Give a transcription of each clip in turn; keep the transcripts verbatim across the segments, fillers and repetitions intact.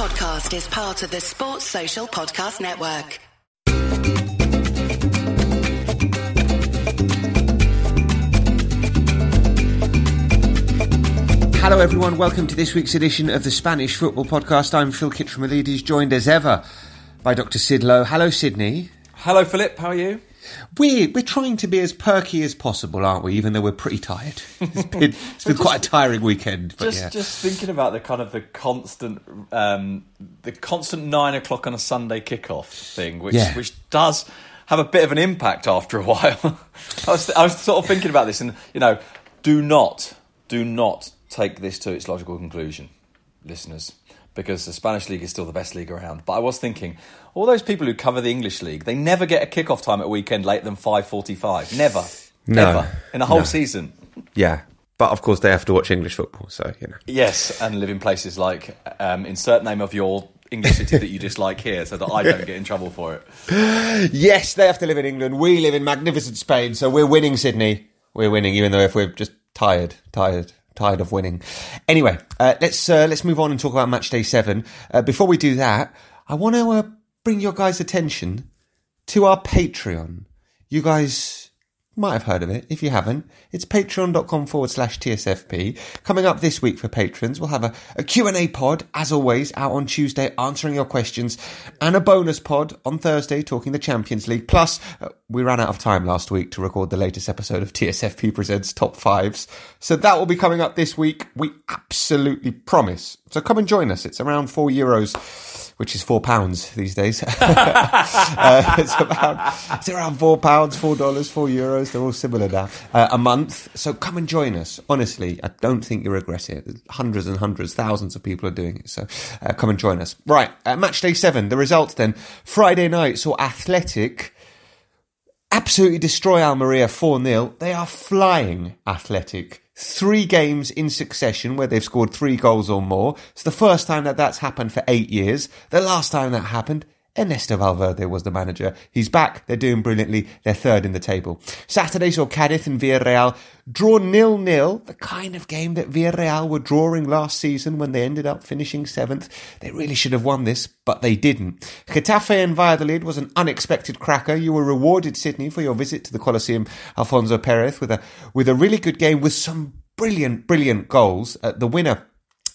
podcast is part of the Sports Social Podcast Network. Hello everyone, welcome to this week's edition of the Spanish Football Podcast. I'm Phil Kitromilides, joined as ever by Doctor Sid Lowe. Hello Sydney. Hello Philip, how are you? We're, we're trying to be as perky as possible, aren't we? Even though we're pretty tired. It's been, it's been just, quite a tiring weekend. But just, yeah. just thinking about the kind of the constant, um, the constant nine o'clock on a Sunday kickoff thing, which yeah. which does have a bit of an impact after a while. I was I was sort of thinking about this, and you know, do not do not take this to its logical conclusion, listeners, because the Spanish league is still the best league around. But I was thinking, all those people who cover the English league, they never get a kickoff time at weekend later than five forty-five. Never. No, never. In a whole no. season. Yeah. But of course, they have to watch English football, so, you know. Yes, and live in places like, um, insert name of your English city that you dislike here, so that I don't get in trouble for it. Yes, they have to live in England. We live in magnificent Spain, so we're winning, Sydney. We're winning, even though if we're just tired, tired. tired of winning. Anyway, uh, let's uh, let's move on and talk about match day seven. Uh, before we do that, I want to uh, bring your guys' attention to our Patreon. You guys might have heard of it. If you haven't, it's patreon.com forward slash TSFP. Coming up this week for patrons, we'll have a, a Q and A pod, as always, out on Tuesday, answering your questions, and a bonus pod on Thursday, talking the Champions League. Plus, uh, we ran out of time last week to record the latest episode of T S F P Presents Top Fives. So that will be coming up this week. We absolutely promise. So come and join us. It's around four euros. Which is four pounds these days. uh, it's about it's around four pounds, four dollars, four euros. They're all similar now. Uh, a month. So come and join us. Honestly, I don't think you regret it. Hundreds and hundreds, thousands of people are doing it. So uh, come and join us. Right, uh, match day seven. The results then. Friday night saw Athletic absolutely destroy Almeria four nil. They are flying, Athletic. Three games in succession where they've scored three goals or more. It's the first time that that's happened for eight years. The last time that happened, Ernesto Valverde was the manager. He's back. They're doing brilliantly. They're third in the table. Saturday saw Cadiz and Villarreal draw nil nil, the kind of game that Villarreal were drawing last season when they ended up finishing seventh. They really should have won this, but they didn't. Getafe and Valladolid was an unexpected cracker. You were rewarded, Sydney, for your visit to the Coliseum, Alfonso Perez, with a with a really good game with some brilliant, brilliant goals. Uh, the winner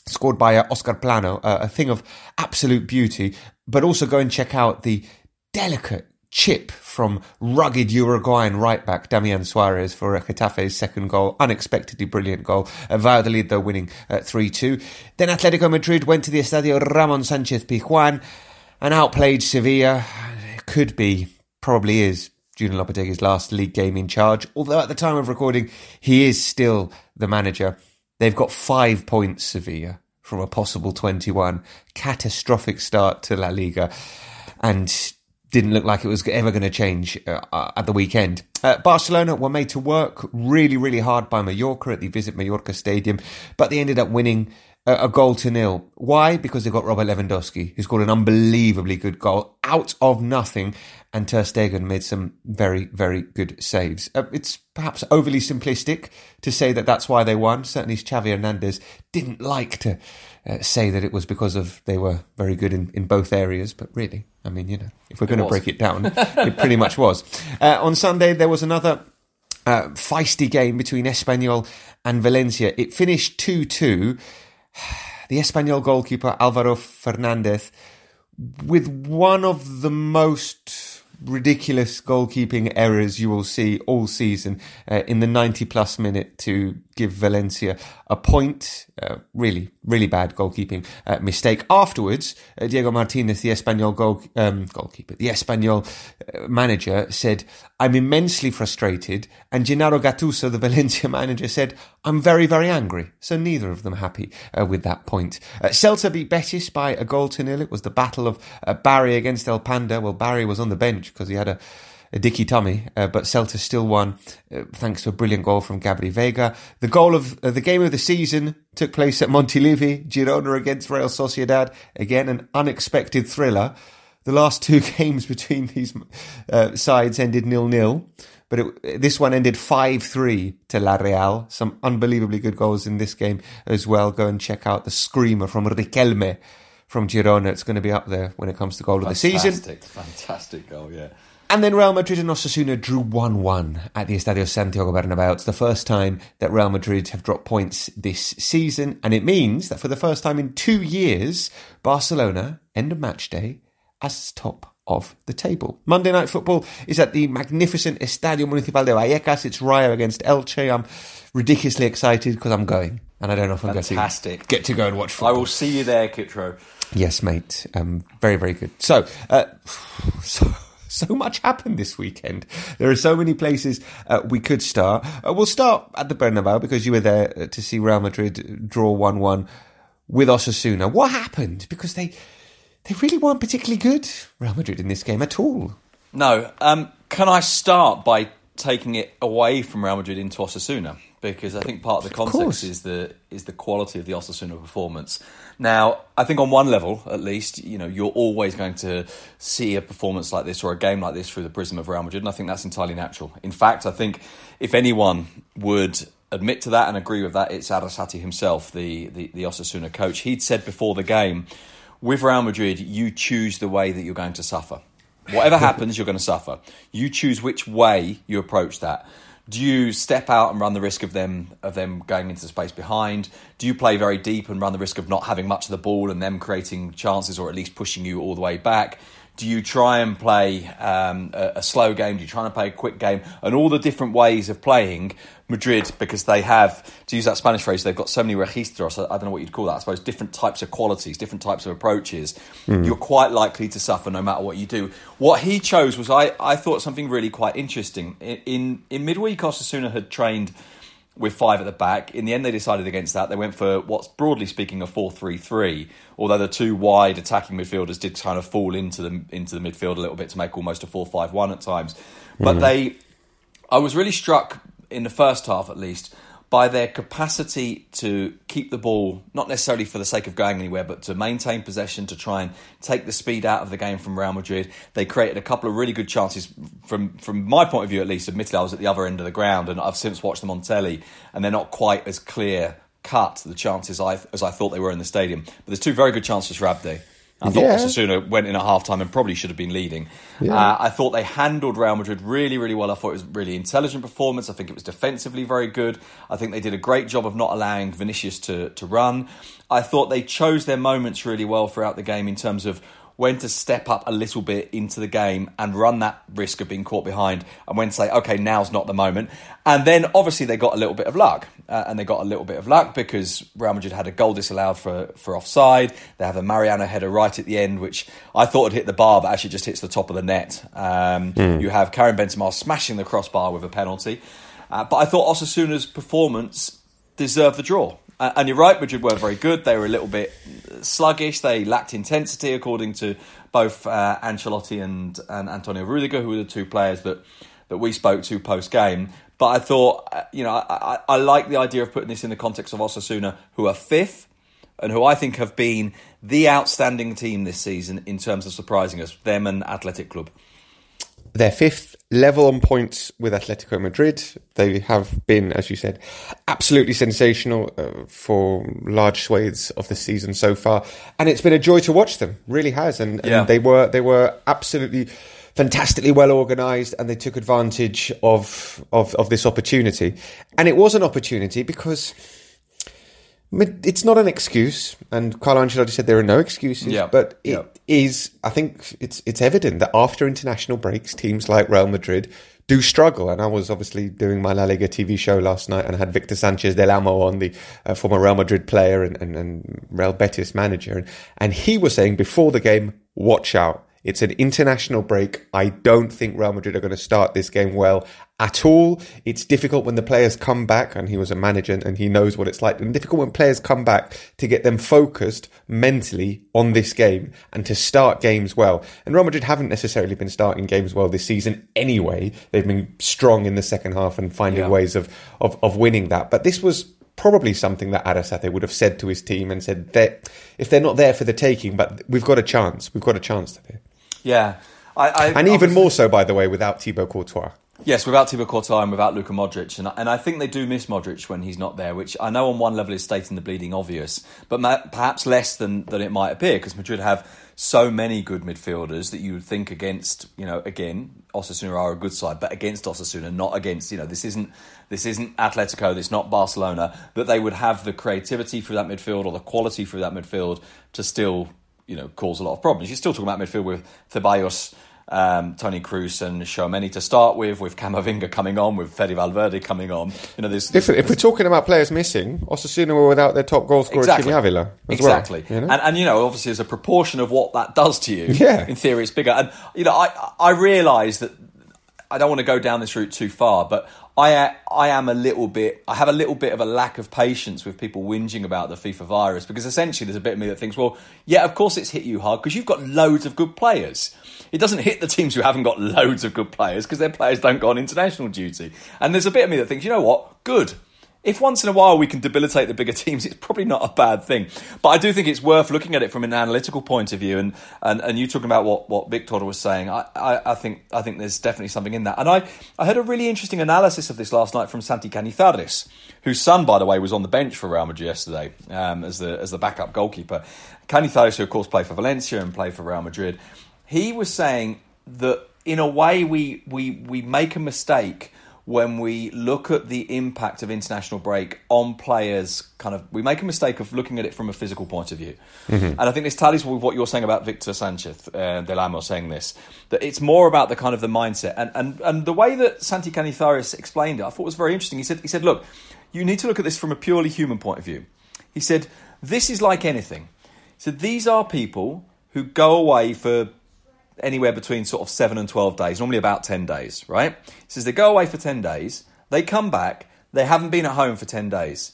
scored by uh, Oscar Plano, uh, a thing of absolute beauty. But also go and check out the delicate chip from rugged Uruguayan right-back Damian Suarez for Getafe's second goal. Unexpectedly brilliant goal. Uh, Valladolid, though, winning uh, three two. Then Atletico Madrid went to the Estadio Ramón Sánchez Pizjuán and outplayed Sevilla. It could be, probably is, Julen Lopetegui's last league game in charge. Although at the time of recording, he is still the manager. They've got five points, Sevilla, from a possible twenty-one. Catastrophic start to LaLiga, and didn't look like it was ever going to change uh, at the weekend. Uh, Barcelona were made to work really, really hard by Mallorca at the Visit Mallorca Stadium, but they ended up winning a, a goal to nil. Why? Because they've got Robert Lewandowski, who scored an unbelievably good goal out of nothing, and Ter Stegen made some very, very good saves. Uh, it's perhaps overly simplistic to say that that's why they won. Certainly Xavi Hernandez didn't like to uh, say that it was because of they were very good in, in both areas. But really, I mean, you know, if we're going to break it down, it pretty much was. Uh, on Sunday, there was another uh, feisty game between Espanyol and Valencia. It finished two two. The Espanyol goalkeeper, Alvaro Fernandez, with one of the most ridiculous goalkeeping errors you will see all season uh, in the ninety plus minute to give Valencia a point. Uh, really, really bad goalkeeping uh, mistake. Afterwards, uh, Diego Martinez, the Espanyol goal, um, goalkeeper, the Espanyol uh, manager, said, "I'm immensely frustrated." And Gennaro Gattuso, the Valencia manager, said, "I'm very, very angry." So neither of them happy uh, with that point. Uh, Celta beat Betis by a goal to nil. It was the battle of uh, Barry against El Panda. Well, Barry was on the bench because he had a, a dicky tummy, uh, but Celta still won uh, thanks to a brilliant goal from Gabri Veiga. The goal of uh, the game of the season took place at Montilivi, Girona against Real Sociedad. Again, an unexpected thriller. The last two games between these uh, sides ended nil nil, but it, this one ended five three to La Real. Some unbelievably good goals in this game as well. Go and check out the screamer from Riquelme from Girona. It's going to be up there when it comes to goal fantastic, of the season. Fantastic, fantastic goal, yeah. And then Real Madrid and Osasuna drew one one at the Estadio Santiago Bernabéu. It's the first time that Real Madrid have dropped points this season. And it means that for the first time in two years, Barcelona end of match day as top of the table. Monday Night Football is at the magnificent Estadio Municipal de Vallecas. It's Rayo against Elche. I'm ridiculously excited because I'm going. And I don't know if I'm Fantastic. going to get to go and watch football. I will see you there, Kitro. Yes, mate. Um, very, very good. So, uh, so... So much happened this weekend. There are so many places uh, we could start. Uh, we'll start at the Bernabeu because you were there to see Real Madrid draw one one with Osasuna. What happened? Because they they really weren't particularly good, Real Madrid, in this game at all. No. Um, can I start by taking it away from Real Madrid into Osasuna? Because I think part of the context is the is the quality of the Osasuna performance. Now, I think on one level, at least, you know, you're always going to see a performance like this or a game like this through the prism of Real Madrid, and I think that's entirely natural. In fact, I think if anyone would admit to that and agree with that, it's Arrasate himself, the, the, the Osasuna coach. He'd said before the game, with Real Madrid, you choose the way that you're going to suffer. Whatever happens, you're going to suffer. You choose which way you approach that. Do you step out and run the risk of them of them going into the space behind? Do you play very deep and run the risk of not having much of the ball and them creating chances or at least pushing you all the way back? Do you try and play um, a, a slow game? Do you try and play a quick game? And all the different ways of playing Madrid, because they have, to use that Spanish phrase, they've got so many registros, I don't know what you'd call that, I suppose, different types of qualities, different types of approaches. Mm. You're quite likely to suffer no matter what you do. What he chose was, I, I thought, something really quite interesting. In, in, in midweek, Osasuna had trained with five at the back. In the end, they decided against that. They went for what's broadly speaking a four three three, although the two wide attacking midfielders did kind of fall into the into the midfield a little bit to make almost a four five one at times. But mm. they, I was really struck, in the first half at least, by their capacity to keep the ball, not necessarily for the sake of going anywhere, but to maintain possession, to try and take the speed out of the game from Real Madrid. They created a couple of really good chances, from from my point of view at least. Admittedly, I was at the other end of the ground, and I've since watched them on telly, and they're not quite as clear cut, the chances, I, as I thought they were in the stadium. But there's two very good chances for Abde. I thought yeah. Osasuna went in at half-time and probably should have been leading. Yeah. Uh, I thought they handled Real Madrid really, really well. I thought it was a really intelligent performance. I think it was defensively very good. I think they did a great job of not allowing Vinicius to, to run. I thought they chose their moments really well throughout the game in terms of when to step up a little bit into the game and run that risk of being caught behind, and when to say, OK, now's not the moment. And then, obviously, they got a little bit of luck. Uh, and they got a little bit of luck because Real Madrid had a goal disallowed for, for offside. They have a Mariano header right at the end, which I thought had hit the bar, but actually just hits the top of the net. Um, mm. You have Karim Benzema smashing the crossbar with a penalty. Uh, but I thought Osasuna's performance deserved the draw. And you're right, Madrid were very good. They were a little bit sluggish. They lacked intensity, according to both uh, Ancelotti and, and Antonio Rudiger, who were the two players that, that we spoke to post-game. But I thought, you know, I, I, I like the idea of putting this in the context of Osasuna, who are fifth and who I think have been the outstanding team this season in terms of surprising us, them and Athletic Club. They're fifth, level on points with Atletico Madrid. They have been, as you said, absolutely sensational uh, for large swathes of the season so far, and it's been a joy to watch them. Really has, and, yeah. and they were they were absolutely fantastically well organised, and they took advantage of, of of this opportunity. And it was an opportunity because it's not an excuse, and Carlo Ancelotti said there are no excuses, yeah, but it yeah. is, I think it's it's evident that after international breaks, teams like Real Madrid do struggle. And I was obviously doing my LaLiga T V show last night and had Victor Sanchez del Amo on, the uh, former Real Madrid player and, and, and Real Betis manager. And, and he was saying before the game, watch out. It's an international break. I don't think Real Madrid are going to start this game well at all. It's difficult when the players come back, and he was a manager and he knows what it's like. And difficult when players come back to get them focused mentally on this game and to start games well. And Real Madrid haven't necessarily been starting games well this season anyway. They've been strong in the second half and finding yeah. ways of, of, of winning that. But this was probably something that Arrasate would have said to his team and said that if they're not there for the taking, but we've got a chance, we've got a chance to do. Yeah. I, I, and even more so, by the way, without Thibaut Courtois. Yes, without Thibaut Courtois and without Luka Modric. And, and I think they do miss Modric when he's not there, which I know on one level is stating the bleeding obvious, but ma- perhaps less than, than it might appear, because Madrid have so many good midfielders that you would think against, you know, again, Osasuna are a good side, but against Osasuna, not against, you know, this isn't this isn't Atletico, this is not Barcelona, that they would have the creativity through that midfield or the quality through that midfield to still, you know, cause a lot of problems. You're still talking about midfield with Ceballos, Um, Toni Kroos and Tchouaméni to start with, with Camavinga coming on, with Fede Valverde coming on. You know, this, this, if, if we're talking about players missing, Osasuna were without their top goal scorer, exactly. Chimi Ávila, as exactly. Well, you know? and, and, you know, obviously as a proportion of what that does to you, yeah. In theory it's bigger. And, you know, I, I realise that I don't want to go down this route too far, but I I am a little bit, I have a little bit of a lack of patience with people whinging about the FIFA virus, because essentially there's a bit of me that thinks, well, yeah, of course it's hit you hard because you've got loads of good players. It doesn't hit the teams who haven't got loads of good players because their players don't go on international duty. And there's a bit of me that thinks, you know what, good. If once in a while we can debilitate the bigger teams, it's probably not a bad thing. But I do think it's worth looking at it from an analytical point of view. And and, and you talking about what, what Victor was saying, I, I, I think I think there's definitely something in that. And I, I heard a really interesting analysis of this last night from Santi Cañizares, whose son, by the way, was on the bench for Real Madrid yesterday um, as the as the backup goalkeeper. Cañizares, who of course played for Valencia and played for Real Madrid, he was saying that in a way we we we make a mistake when we look at the impact of international break on players. Kind of, we make a mistake of looking at it from a physical point of view. Mm-hmm. And I think this tallies with what you're saying about Victor Sánchez uh, Del Amo saying this, that it's more about the kind of the mindset. And and, and the way that Santi Cañizares explained it, I thought was very interesting. He said, he said, look, you need to look at this from a purely human point of view. He said, this is like anything. He said, these are people who go away for anywhere between sort of seven and twelve days, normally about ten days, right? He says they go away for ten days, they come back, they haven't been at home for ten days.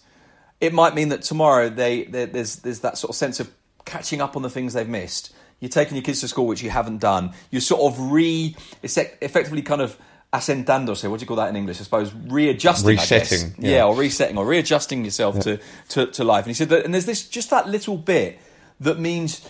It might mean that tomorrow they, they there's there's that sort of sense of catching up on the things they've missed. You're taking your kids to school, which you haven't done. You're sort of re... effectively kind of asentándose, what do you call that in English? I suppose readjusting, resetting, I guess. Yeah. yeah, or resetting, or readjusting yourself yeah. to, to, to life. And he said that, and there's this just that little bit that means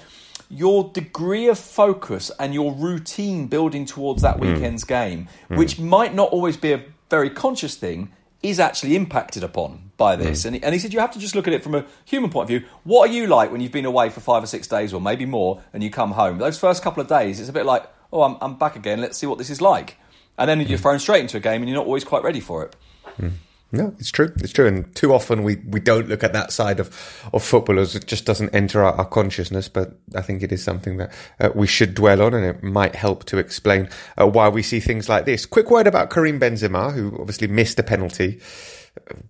your degree of focus and your routine building towards that weekend's mm. game, mm. which might not always be a very conscious thing, is actually impacted upon by this. Mm. And, he, and he said, you have to just look at it from a human point of view. What are you like when you've been away for five or six days or maybe more and you come home? Those first couple of days, it's a bit like, oh, I'm, I'm back again. Let's see what this is like. And then mm. you're thrown straight into a game and you're not always quite ready for it. Mm. No, it's true. It's true. And too often we, we don't look at that side of, of footballers. It just doesn't enter our, our consciousness. But I think it is something that uh, we should dwell on, and it might help to explain uh, why we see things like this. Quick word about Karim Benzema, who obviously missed a penalty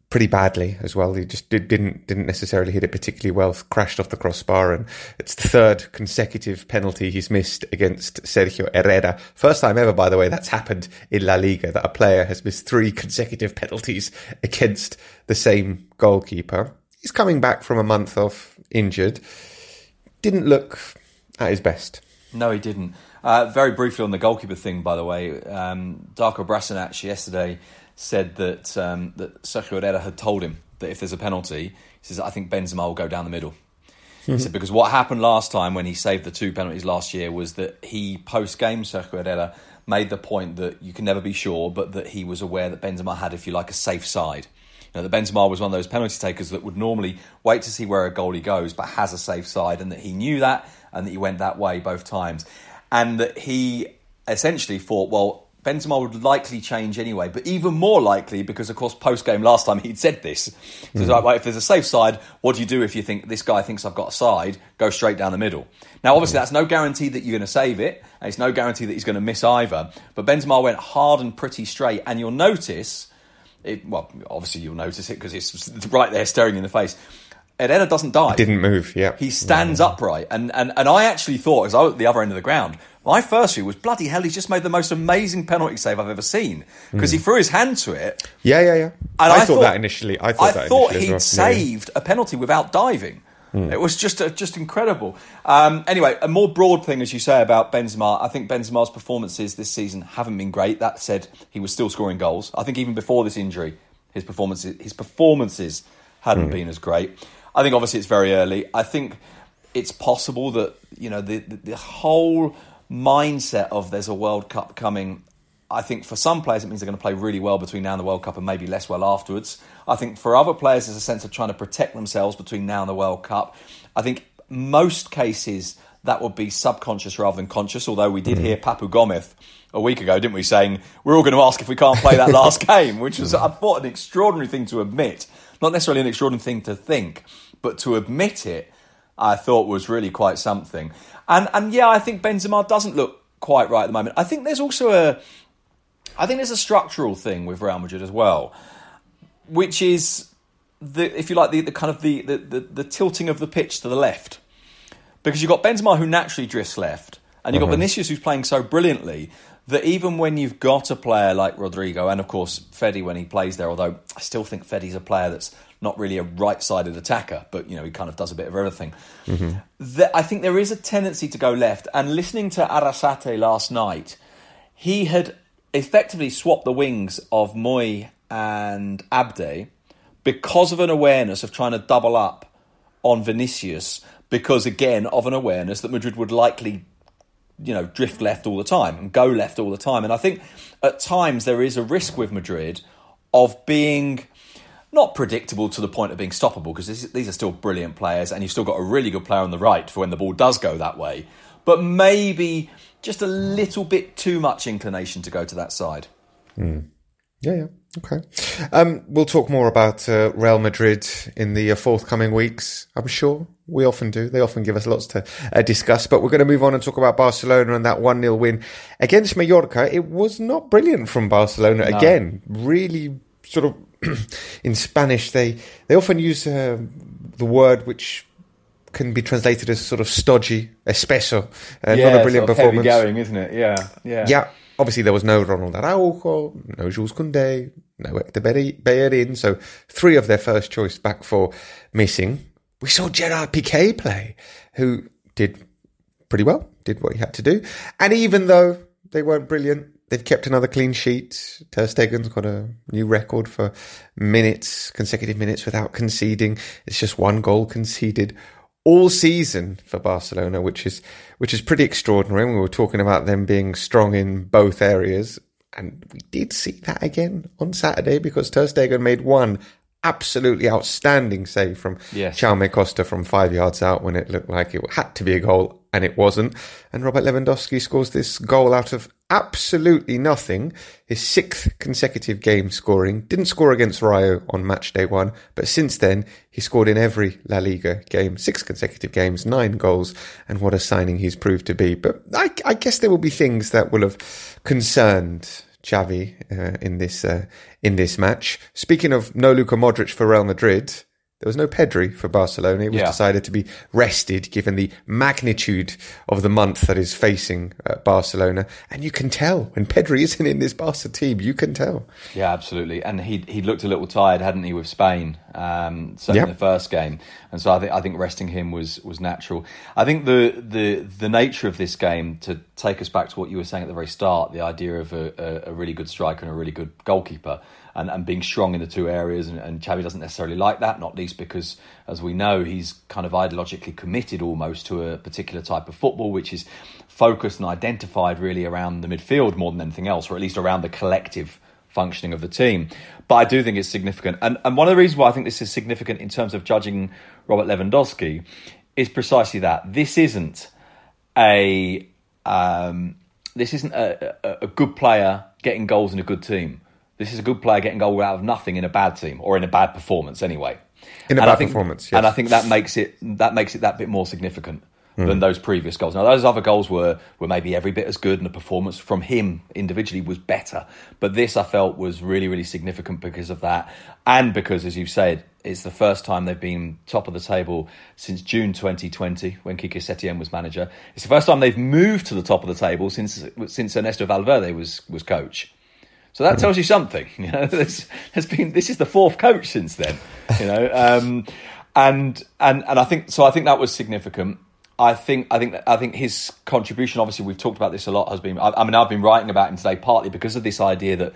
pretty badly as well. He just did, didn't didn't necessarily hit it particularly well, crashed off the crossbar, and it's the third consecutive penalty he's missed against Sergio Herrera. First time ever, by the way, that's happened in LaLiga, that a player has missed three consecutive penalties against the same goalkeeper. He's coming back from a month off injured. Didn't look at his best. No, he didn't. Uh, very briefly on the goalkeeper thing, by the way, um, Darko Brasinac yesterday said that um, that Sergio Herrera had told him that if there's a penalty, he says, I think Benzema will go down the middle. Mm-hmm. He said, because what happened last time when he saved the two penalties last year was that he, post-game, Sergio Herrera, made the point that you can never be sure, but that he was aware that Benzema had, if you like, a safe side. You know, that Benzema was one of those penalty takers that would normally wait to see where a goalie goes, but has a safe side, and that he knew that, and that he went that way both times. And that he essentially thought, well, Benzema would likely change anyway, but even more likely because, of course, post-game last time he'd said this. So mm. it's like, well, if there's a safe side, what do you do if you think this guy thinks I've got a side? Go straight down the middle. Now, obviously, mm. that's no guarantee that you're going to save it, and it's no guarantee that he's going to miss either. But Benzema went hard and pretty straight, and you'll notice it. Well, obviously, you'll notice it because it's right there staring in the face. Herrera doesn't die. He didn't move, yeah. He stands yeah. upright. And, and and I actually thought, because I was at the other end of the ground, my first view was, bloody hell, he's just made the most amazing penalty save I've ever seen. Because mm. he threw his hand to it. Yeah, yeah, yeah. And I, I thought, thought that initially. I thought, I that thought initially he'd well. saved yeah. a penalty without diving. Mm. It was just uh, just incredible. Um, anyway, a more broad thing, as you say, about Benzema. I think Benzema's performances this season haven't been great. That said, he was still scoring goals. I think even before this injury, his performances, his performances hadn't mm. been as great. I think obviously it's very early. I think it's possible that, you know, the, the the whole mindset of there's a World Cup coming I think for some players, it means they're going to play really well between now and the World Cup and maybe less well afterwards. I think for other players, there's a sense of trying to protect themselves between now and the World Cup. I think most cases, that would be subconscious rather than conscious, although we did hear Papu Gómez a week ago, didn't we, saying, we're all going to ask if we can't play that last game, which was, I thought, an extraordinary thing to admit. Not necessarily an extraordinary thing to think, but to admit it, I thought was really quite something. And, and yeah, I think Benzema doesn't look quite right at the moment. I think there's also a... I think there's a structural thing with Real Madrid as well, which is the, if you like, the, the kind of the, the, the, the tilting of the pitch to the left, because you've got Benzema who naturally drifts left, and you've mm-hmm. got Vinicius who's playing so brilliantly that even when you've got a player like Rodrigo and of course Fede when he plays there, although I still think Fede's a player that's not really a right-sided attacker, but you know he kind of does a bit of everything. Mm-hmm. The, I think there is a tendency to go left, and listening to Arrasate last night, he had effectively swapped the wings of Moy and Abde because of an awareness of trying to double up on Vinicius, because, again, of an awareness that Madrid would likely, you know, drift left all the time and go left all the time. And I think at times there is a risk with Madrid of being not predictable to the point of being stoppable, because these are still brilliant players and you've still got a really good player on the right for when the ball does go that way. But maybe just a little bit too much inclination to go to that side. Mm. Yeah, yeah. Okay. Um, we'll talk more about uh, Real Madrid in the uh, forthcoming weeks, I'm sure. We often do. They often give us lots to uh, discuss. But we're going to move on and talk about Barcelona and that one nil win against Mallorca. It was not brilliant from Barcelona. No. Again, really sort of in Spanish, they, they often use uh, the word which can be translated as sort of stodgy, espeso. Uh, yeah, not a brilliant sort of performance. Heavy going, isn't it? Yeah, yeah. Yeah. Obviously, there was no Ronald Araujo, no Jules Koundé, no Hector Bellerin. So three of their first choice back four missing. We saw Gerard Piqué play, who did pretty well, did what he had to do. And even though they weren't brilliant, they've kept another clean sheet. Ter Stegen's got a new record for minutes, consecutive minutes without conceding. It's just one goal conceded all season for Barcelona, which is which is pretty extraordinary. We were talking about them being strong in both areas, and we did see that again on Saturday, because Ter Stegen made one absolutely outstanding save from yes. Jaume Costa from five yards out when it looked like it had to be a goal, and it wasn't. And Robert Lewandowski scores this goal out of absolutely nothing. His sixth consecutive game scoring. Didn't score against Rayo on match day one, but since then he scored in every LaLiga game. Six consecutive games, nine goals, and what a signing he's proved to be. But I, I guess there will be things that will have concerned Xavi uh, in this uh, in this match. Speaking of no Luka Modric for Real Madrid, there was no Pedri for Barcelona. It was yeah. decided to be rested given the magnitude of the month that is facing uh, Barcelona. And you can tell when Pedri isn't in this Barca team. You can tell. Yeah, absolutely. And he he looked a little tired, hadn't he, with Spain? Um, so yep. in the first game, and so I think I think resting him was was natural. I think the the the nature of this game, to take us back to what you were saying at the very start, the idea of a, a, a really good striker and a really good goalkeeper. And, and being strong in the two areas, and, and Xavi doesn't necessarily like that, not least because, as we know, he's kind of ideologically committed almost to a particular type of football, which is focused and identified really around the midfield more than anything else, or at least around the collective functioning of the team. But I do think it's significant. And, and one of the reasons why I think this is significant in terms of judging Robert Lewandowski is precisely that. This isn't a, um, this isn't a, a, a good player getting goals in a good team. This is a good player getting goal out of nothing in a bad team, or in a bad performance anyway. In a and bad think, performance, yes. And I think that makes it that makes it that bit more significant mm. than those previous goals. Now, those other goals were were maybe every bit as good, and the performance from him individually was better. But this, I felt, was really, really significant because of that. And because, as you've said, it's the first time they've been top of the table since June twenty twenty, when Quique Setién was manager. It's the first time they've moved to the top of the table since since Ernesto Valverde was was coach. So that tells you something. You know, there's, there's been this is the fourth coach since then. You know, um, and and and I think so. I think that was significant. I think I think I think his contribution. Obviously, we've talked about this a lot. Has been. I, I mean, I've been writing about him today partly because of this idea that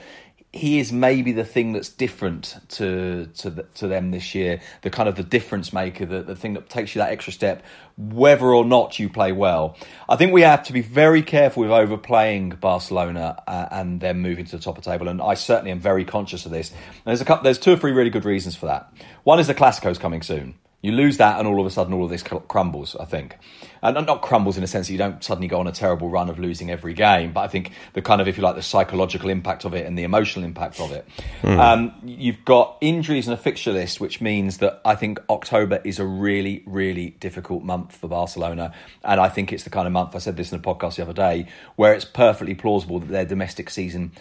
he is maybe the thing that's different to to the, to them this year, the kind of the difference maker, the, the thing that takes you that extra step, whether or not you play well. I think we have to be very careful with overplaying Barcelona uh, and them moving to the top of the table, and I certainly am very conscious of this. And there's a couple, there's two or three really good reasons for that. One is the Clasico's coming soon. You lose that and all of a sudden all of this crumbles, I think. And not crumbles in a sense that you don't suddenly go on a terrible run of losing every game, but I think the kind of, if you like, the psychological impact of it and the emotional impact of it. Mm. Um, you've got injuries and a fixture list, which means that I think October is a really, really difficult month for Barcelona. And I think it's the kind of month, I said this in a podcast the other day, where it's perfectly plausible that their domestic season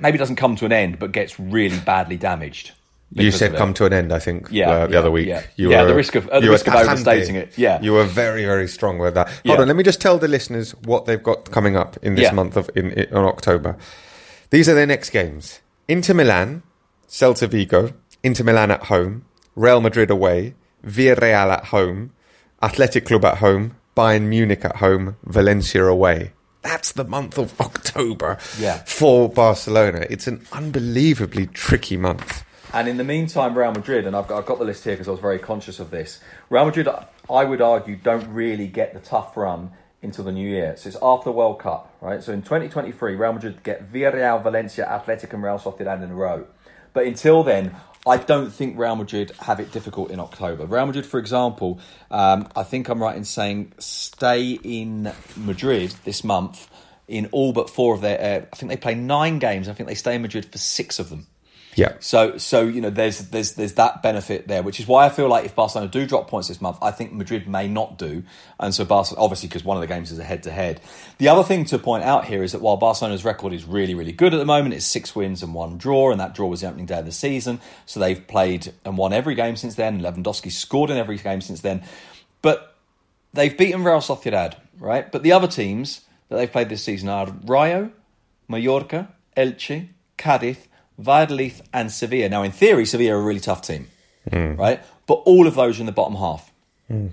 maybe doesn't come to an end, but gets really badly damaged. You said come to an end, I think, yeah, uh, the yeah, other week. Yeah, you yeah were, the risk of, uh, the risk of overstating it. Yeah. You were very, very strong with that. Hold yeah. on, let me just tell the listeners what they've got coming up in this yeah. month of in, in on October. These are their next games. Inter Milan, Celta Vigo, Inter Milan at home, Real Madrid away, Villarreal at home, Athletic Club at home, Bayern Munich at home, Valencia away. That's the month of October yeah. for Barcelona. It's an unbelievably tricky month. And in the meantime, Real Madrid, and I've got, I've got the list here because I was very conscious of this. Real Madrid, I would argue, don't really get the tough run until the new year. So it's after the World Cup, right? So in twenty twenty-three, Real Madrid get Villarreal, Valencia, Athletic and Real Sociedad in a row. But until then, I don't think Real Madrid have it difficult in October. Real Madrid, for example, um, I think I'm right in saying stay in Madrid this month in all but four of their... Uh, I think they play nine games. I think they stay in Madrid for six of them. Yeah. So, so you know, there's there's there's that benefit there, which is why I feel like if Barcelona do drop points this month, I think Madrid may not do. And so, Barcelona, obviously, because one of the games is a head-to-head. The other thing to point out here is that while Barcelona's record is really, really good at the moment, it's six wins and one draw, and that draw was the opening day of the season. So they've played and won every game since then. Lewandowski scored in every game since then. But they've beaten Real Sociedad, right? But the other teams that they've played this season are Rayo, Mallorca, Elche, Cádiz, Valladolid and Sevilla. Now, in theory, Sevilla are a really tough team, mm. right? But all of those are in the bottom half. Mm.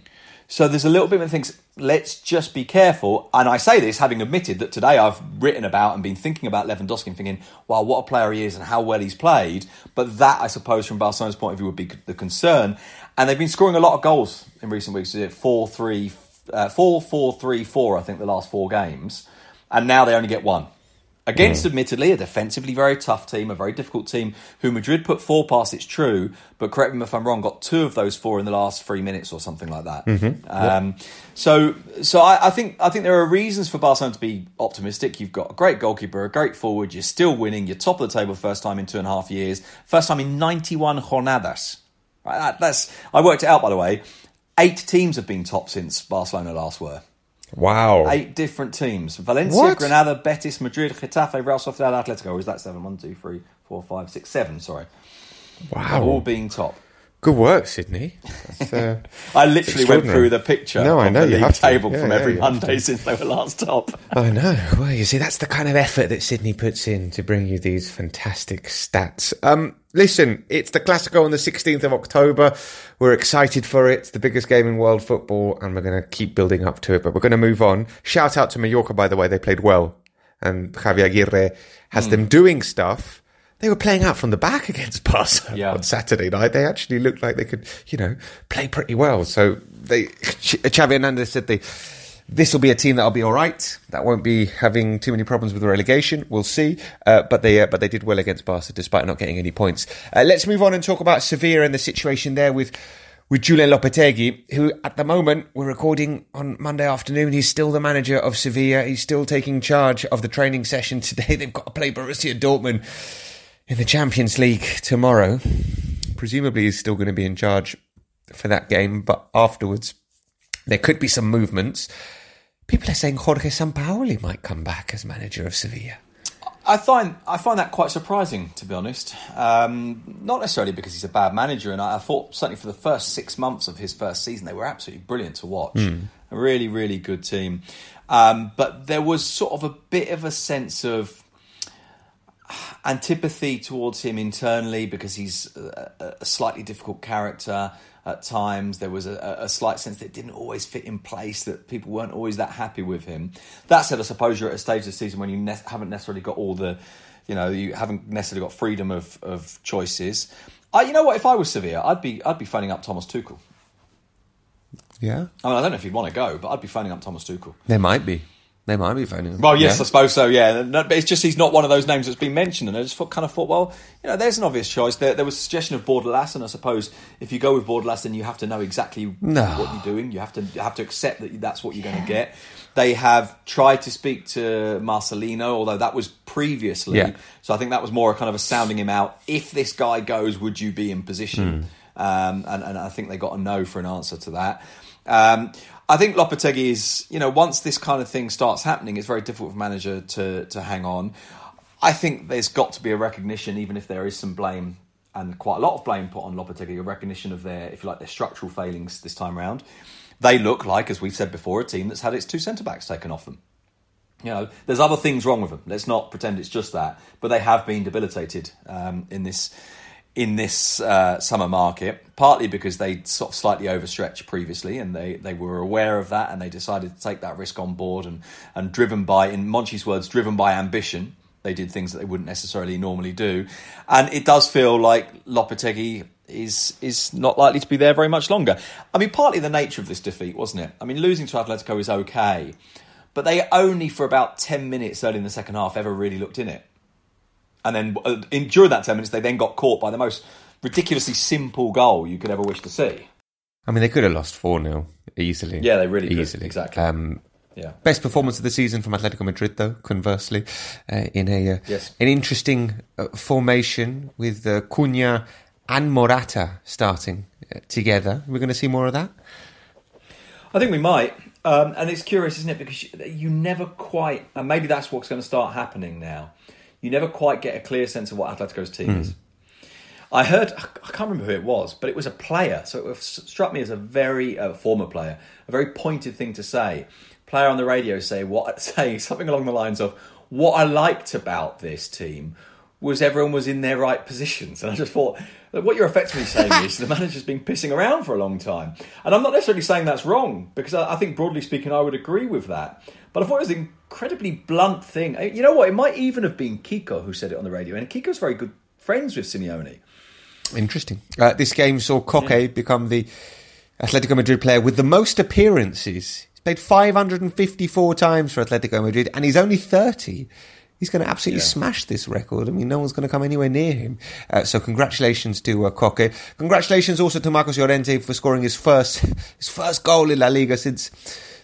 So there's a little bit of things, let's just be careful. And I say this having admitted that today I've written about and been thinking about Lewandowski and thinking, wow, what a player he is and how well he's played. But that, I suppose, from Barcelona's point of view would be the concern. And they've been scoring a lot of goals in recent weeks. four three, uh, four four three four, I think, the last four games. And now they only get one. Against, admittedly, a defensively very tough team, a very difficult team, who Madrid put four past, it's true, but correct me if I'm wrong, got two of those four in the last three minutes or something like that. Mm-hmm. Um, yeah. So so I, I think I think there are reasons for Barcelona to be optimistic. You've got a great goalkeeper, a great forward, you're still winning, you're top of the table first time in two and a half years, first time in ninety-one jornadas. Right, that, that's I worked it out, by the way. Eight teams have been top since Barcelona last were. Wow. Eight different teams. Valencia, what? Granada, Betis, Madrid, Getafe, Real Sociedad, Atletico. Or is that seven? One, two, three, four, five, six, seven, sorry. Wow. All being top. Good work, Sydney. That's, uh, I literally went through the picture no, I know, of the you league table yeah, from yeah, every Monday since they were last top. I know. Well, you see, that's the kind of effort that Sydney puts in to bring you these fantastic stats. Um, listen, it's the Clasico on the sixteenth of October. We're excited for it. It's the biggest game in world football, and we're going to keep building up to it. But we're going to move on. Shout out to Mallorca, by the way. They played well, and Javi Aguirre has mm. them doing stuff. They were playing out from the back against Barca yeah. on Saturday night. They actually looked like they could, you know, play pretty well. So they, Xavi Hernandez said they, this will be a team that'll be all right. That won't be having too many problems with the relegation. We'll see. Uh, but they, uh, but they did well against Barca despite not getting any points. Uh, let's move on and talk about Sevilla and the situation there with. With Julen Lopetegui, who at the moment we're recording on Monday afternoon, he's still the manager of Sevilla. He's still taking charge of the training session today. They've got to play Borussia Dortmund in the Champions League tomorrow. Presumably he's still going to be in charge for that game, but afterwards there could be some movements. People are saying Jorge Sampaoli might come back as manager of Sevilla. I find I find that quite surprising, to be honest. Um, not necessarily because he's a bad manager, and I, I thought certainly for the first six months of his first season, they were absolutely brilliant to watch. Mm. A really, really good team. Um, but there was sort of a bit of a sense of antipathy towards him internally because he's a, a slightly difficult character. At times, there was a, a slight sense that it didn't always fit in place, that people weren't always that happy with him. That said, I suppose you're at a stage of the season when you ne- haven't necessarily got all the You know, you haven't necessarily got freedom of, of choices. I, you know what? If I was Sevilla, I'd be I'd be phoning up Thomas Tuchel. Yeah, I mean, I don't know if he'd want to go, but I'd be phoning up Thomas Tuchel. They might be, they might be phoning him. Well, yes, yeah. I suppose so. Yeah, no, but it's just he's not one of those names that's been mentioned, and I just thought, kind of thought, well, you know, there's an obvious choice. There, there was a suggestion of Bordalás, and I suppose if you go with Bordalás, then you have to know exactly no. what you're doing. You have to you have to accept that that's what you're yeah. going to get. They have tried to speak to Marcelino, although that was previously. Yeah. So I think that was more a kind of a sounding him out. If this guy goes, would you be in position? Mm. Um, and, and I think they got a no for an answer to that. Um, I think Lopetegui is, you know, once this kind of thing starts happening, it's very difficult for a manager to, to hang on. I think there's got to be a recognition, even if there is some blame and quite a lot of blame put on Lopetegui, a recognition of their, if you like, their structural failings this time round. They look like, as we've said before, a team that's had its two centre-backs taken off them. You know, there's other things wrong with them. Let's not pretend it's just that. But they have been debilitated um, in this in this uh, summer market, partly because they sort of slightly overstretched previously and they, they were aware of that and they decided to take that risk on board and, and driven by, in Monchi's words, driven by ambition. They did things that they wouldn't necessarily normally do. And it does feel like Lopetegui is is not likely to be there very much longer. I mean, partly the nature of this defeat, wasn't it? I mean, losing to Atletico is okay, but they only for about ten minutes early in the second half ever really looked in it. And then uh, in, during that ten minutes, they then got caught by the most ridiculously simple goal you could ever wish to see. I mean, they could have lost four nil easily. Yeah, they really easily. could. Exactly. Um, yeah. Best performance of the season from Atletico Madrid, though, conversely, uh, in a uh, yes. an interesting uh, formation with uh, Cunha and Morata starting uh, together. We're going to see more of that? I think we might. Um, and it's curious, isn't it? Because you, you never quite... And maybe that's what's going to start happening now. You never quite get a clear sense of what Atletico's team mm. is. I heard, I can't remember who it was, but it was a player. So it struck me as a very, uh, former player, a very pointed thing to say. Player on the radio say what saying something along the lines of, what I liked about this team was everyone was in their right positions. And I just thought, what you're effectively saying is the manager's been pissing around for a long time. And I'm not necessarily saying that's wrong, because I, I think broadly speaking, I would agree with that. But I thought it was an incredibly blunt thing. You know what? It might even have been Kiko who said it on the radio. And Kiko's very good friends with Simeone. Interesting. Uh, this game saw Koke yeah. become the Atletico Madrid player with the most appearances. He's played five hundred fifty-four times for Atletico Madrid and he's only thirty. He's going to absolutely yeah. smash this record. I mean, no one's going to come anywhere near him. Uh, so congratulations to uh, Koke. Congratulations also to Marcos Llorente for scoring his first his first goal in La Liga since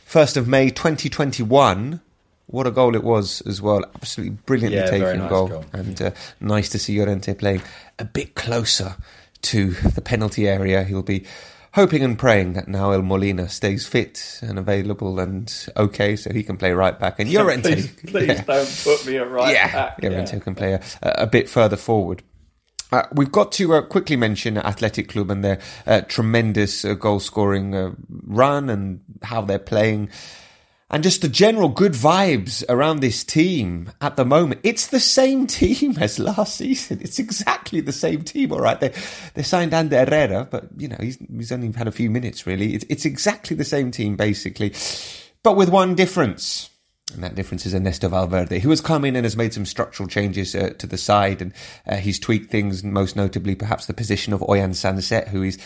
first of May twenty twenty-one. What a goal it was as well. Absolutely brilliantly yeah, taken nice goal. goal. And uh, nice to see Llorente playing a bit closer to the penalty area. He'll be hoping and praying that now El Molina stays fit and available and okay, so he can play right back. And Llorente... please please yeah. don't put me at right yeah. back. Llorente yeah. can play a, a bit further forward. Uh, we've got to uh, quickly mention Athletic Club and their uh, tremendous uh, goal-scoring uh, run and how they're playing and just the general good vibes around this team at the moment. It's the same team as last season. It's exactly the same team, all right? They they signed Ander Herrera, but, you know, he's, he's only had a few minutes, really. It's, it's exactly the same team, basically, but with one difference. And that difference is Ernesto Valverde, who has come in and has made some structural changes uh, to the side. And uh, he's tweaked things, most notably perhaps the position of Oihan Sancet, who he's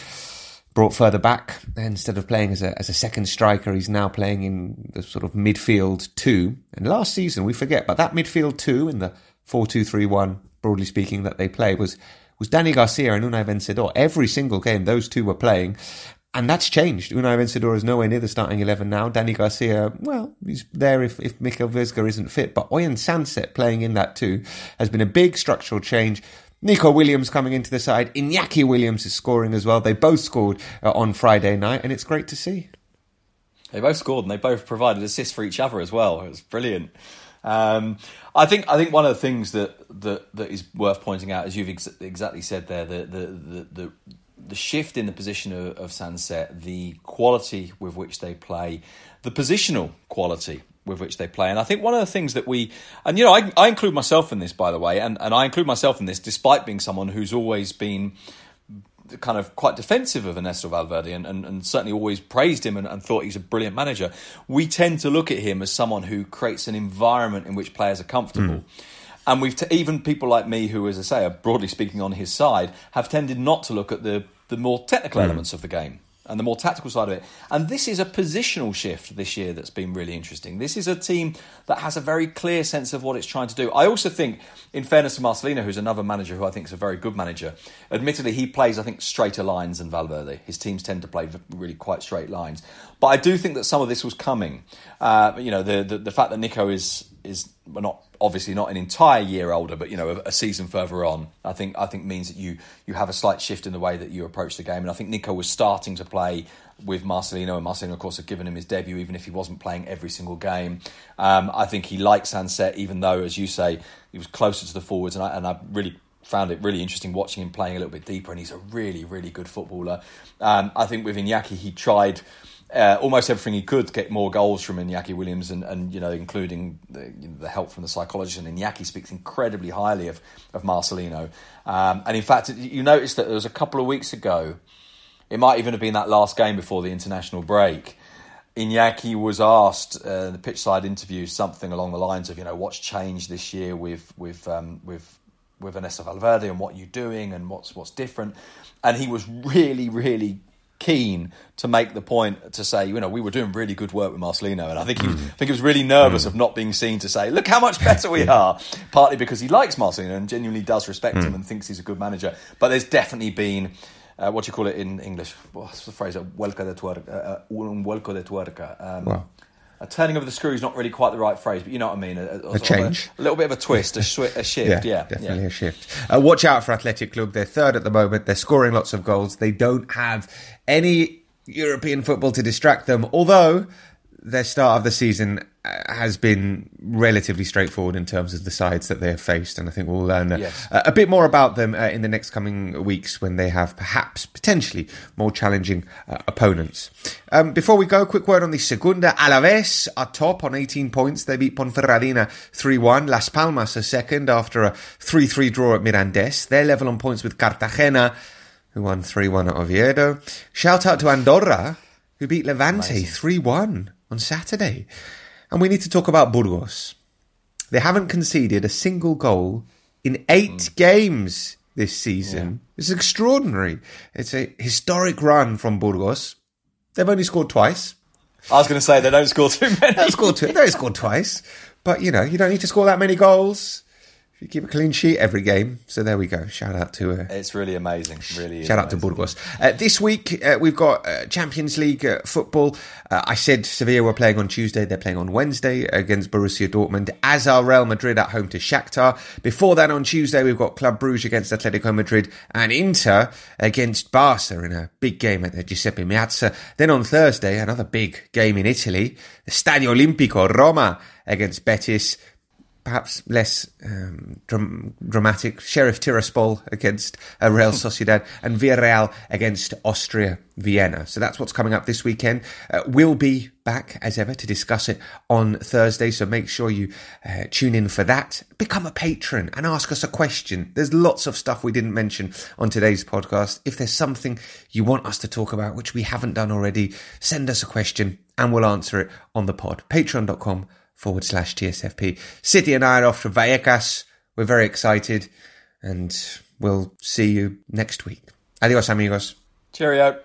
brought further back. Instead of playing as a, as a second striker, he's now playing in the sort of midfield two. And last season, we forget, but that midfield two in the four two three one, broadly speaking, that they played was, was Dani Garcia and Unai Vencedor. Every single game, those two were playing. And that's changed. Unai Vencedor is nowhere near the starting eleven now. Dani Garcia, well, he's there if, if Mikel Vizca isn't fit. But Oihan Sancet playing in that too has been a big structural change. Nico Williams coming into the side. Iñaki Williams is scoring as well. They both scored uh, on Friday night and it's great to see. They both scored and they both provided assists for each other as well. It was brilliant. Um, I think I think one of the things that, that, that is worth pointing out, as you've ex- exactly said there, the... the, the, the The shift in the position of, of Sancet, the quality with which they play, the positional quality with which they play. And I think one of the things that we... And, you know, I, I include myself in this, by the way, and, and I include myself in this despite being someone who's always been kind of quite defensive of Ernesto Valverde and, and, and certainly always praised him and, and thought he's a brilliant manager. We tend to look at him as someone who creates an environment in which players are comfortable. Mm. And we've t- even people like me, who, as I say, are broadly speaking on his side, have tended not to look at the, the more technical mm. elements of the game and the more tactical side of it. And this is a positional shift this year that's been really interesting. This is a team that has a very clear sense of what it's trying to do. I also think, in fairness to Marcelino, who's another manager who I think is a very good manager, admittedly, he plays, I think, straighter lines than Valverde. His teams tend to play really quite straight lines. But I do think that some of this was coming. Uh, you know, the, the the fact that Nico is... is not obviously not an entire year older, but you know a, a season further on, I think I think means that you you have a slight shift in the way that you approach the game. And I think Nico was starting to play with Marcelino, and Marcelino, of course, had given him his debut, even if he wasn't playing every single game. Um, I think he liked Sancet, even though, as you say, he was closer to the forwards, and I, and I really found it really interesting watching him playing a little bit deeper. And he's a really, really good footballer. Um, I think with Iñaki, he tried. Uh, almost everything he could to get more goals from Iñaki Williams, and, and you know, including the, you know, the help from the psychologist. And Iñaki speaks incredibly highly of of Marcelino. Um, and in fact, you noticed that there was a couple of weeks ago, it might even have been that last game before the international break, Iñaki was asked uh, in the pitchside interview something along the lines of, you know, what's changed this year with with um, with. with Ernesto Valverde, and what you're doing and what's what's different. And he was really, really keen to make the point to say, you know, we were doing really good work with Marcelino, and I think he, mm. I think he was really nervous mm. of not being seen to say, look how much better we are, partly because he likes Marcelino and genuinely does respect mm. him and thinks he's a good manager. But there's definitely been, uh, what do you call it in English? What's the phrase? Un vuelco de tuerca. Un vuelco de tuerca. A turning of the screw is not really quite the right phrase, but you know what I mean. A, a, a change. A, a little bit of a twist, a, sw- a shift. yeah, yeah, definitely yeah. a shift. Uh, watch out for Athletic Club. They're third at the moment. They're scoring lots of goals. They don't have any European football to distract them, although their start of the season has been relatively straightforward in terms of the sides that they have faced. And I think we'll learn yes. a, a bit more about them uh, in the next coming weeks, when they have perhaps potentially more challenging uh, opponents. Um, before we go, quick word on the Segunda. Alaves are top on eighteen points. They beat Ponferradina three one. Las Palmas are second after a three three draw at Mirandés. They're level on points with Cartagena, who won three one at Oviedo. Shout out to Andorra, who beat Levante Amazing. three one on Saturday. And we need to talk about Burgos. They haven't conceded a single goal in eight mm. games this season. Yeah. It's extraordinary. It's a historic run from Burgos. They've only scored twice. I was going to say, they don't score too many. They don't score too, they don't score twice. But, you know, you don't need to score that many goals if you keep a clean sheet every game. So there we go. Shout out to... Uh, it's really amazing. Really Shout amazing. out to Burgos. Uh, this week, uh, we've got uh, Champions League uh, football. Uh, I said Sevilla were playing on Tuesday. They're playing on Wednesday against Borussia Dortmund, as are Real Madrid at home to Shakhtar. Before that, on Tuesday, we've got Club Brugge against Atletico Madrid and Inter against Barca in a big game at the Giuseppe Meazza. Then on Thursday, another big game in Italy. The Stadio Olimpico, Roma against Betis. Perhaps less um, dram- dramatic, Sheriff Tiraspol against uh, Real Sociedad and Villarreal against Austria Vienna. So that's what's coming up this weekend. Uh, we'll be back, as ever, to discuss it on Thursday, so make sure you uh, tune in for that. Become a patron and ask us a question. There's lots of stuff we didn't mention on today's podcast. If there's something you want us to talk about, which we haven't done already, send us a question and we'll answer it on the pod. Patreon dot com forward slash T S F P. City and I are off to Vallecas. We're very excited, and we'll see you next week. Adios, amigos. Cheerio.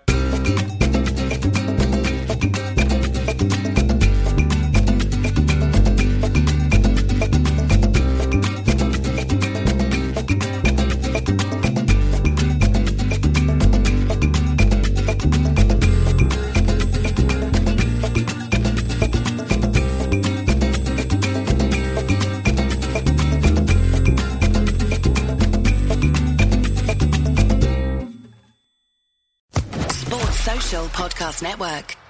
Podcast Network.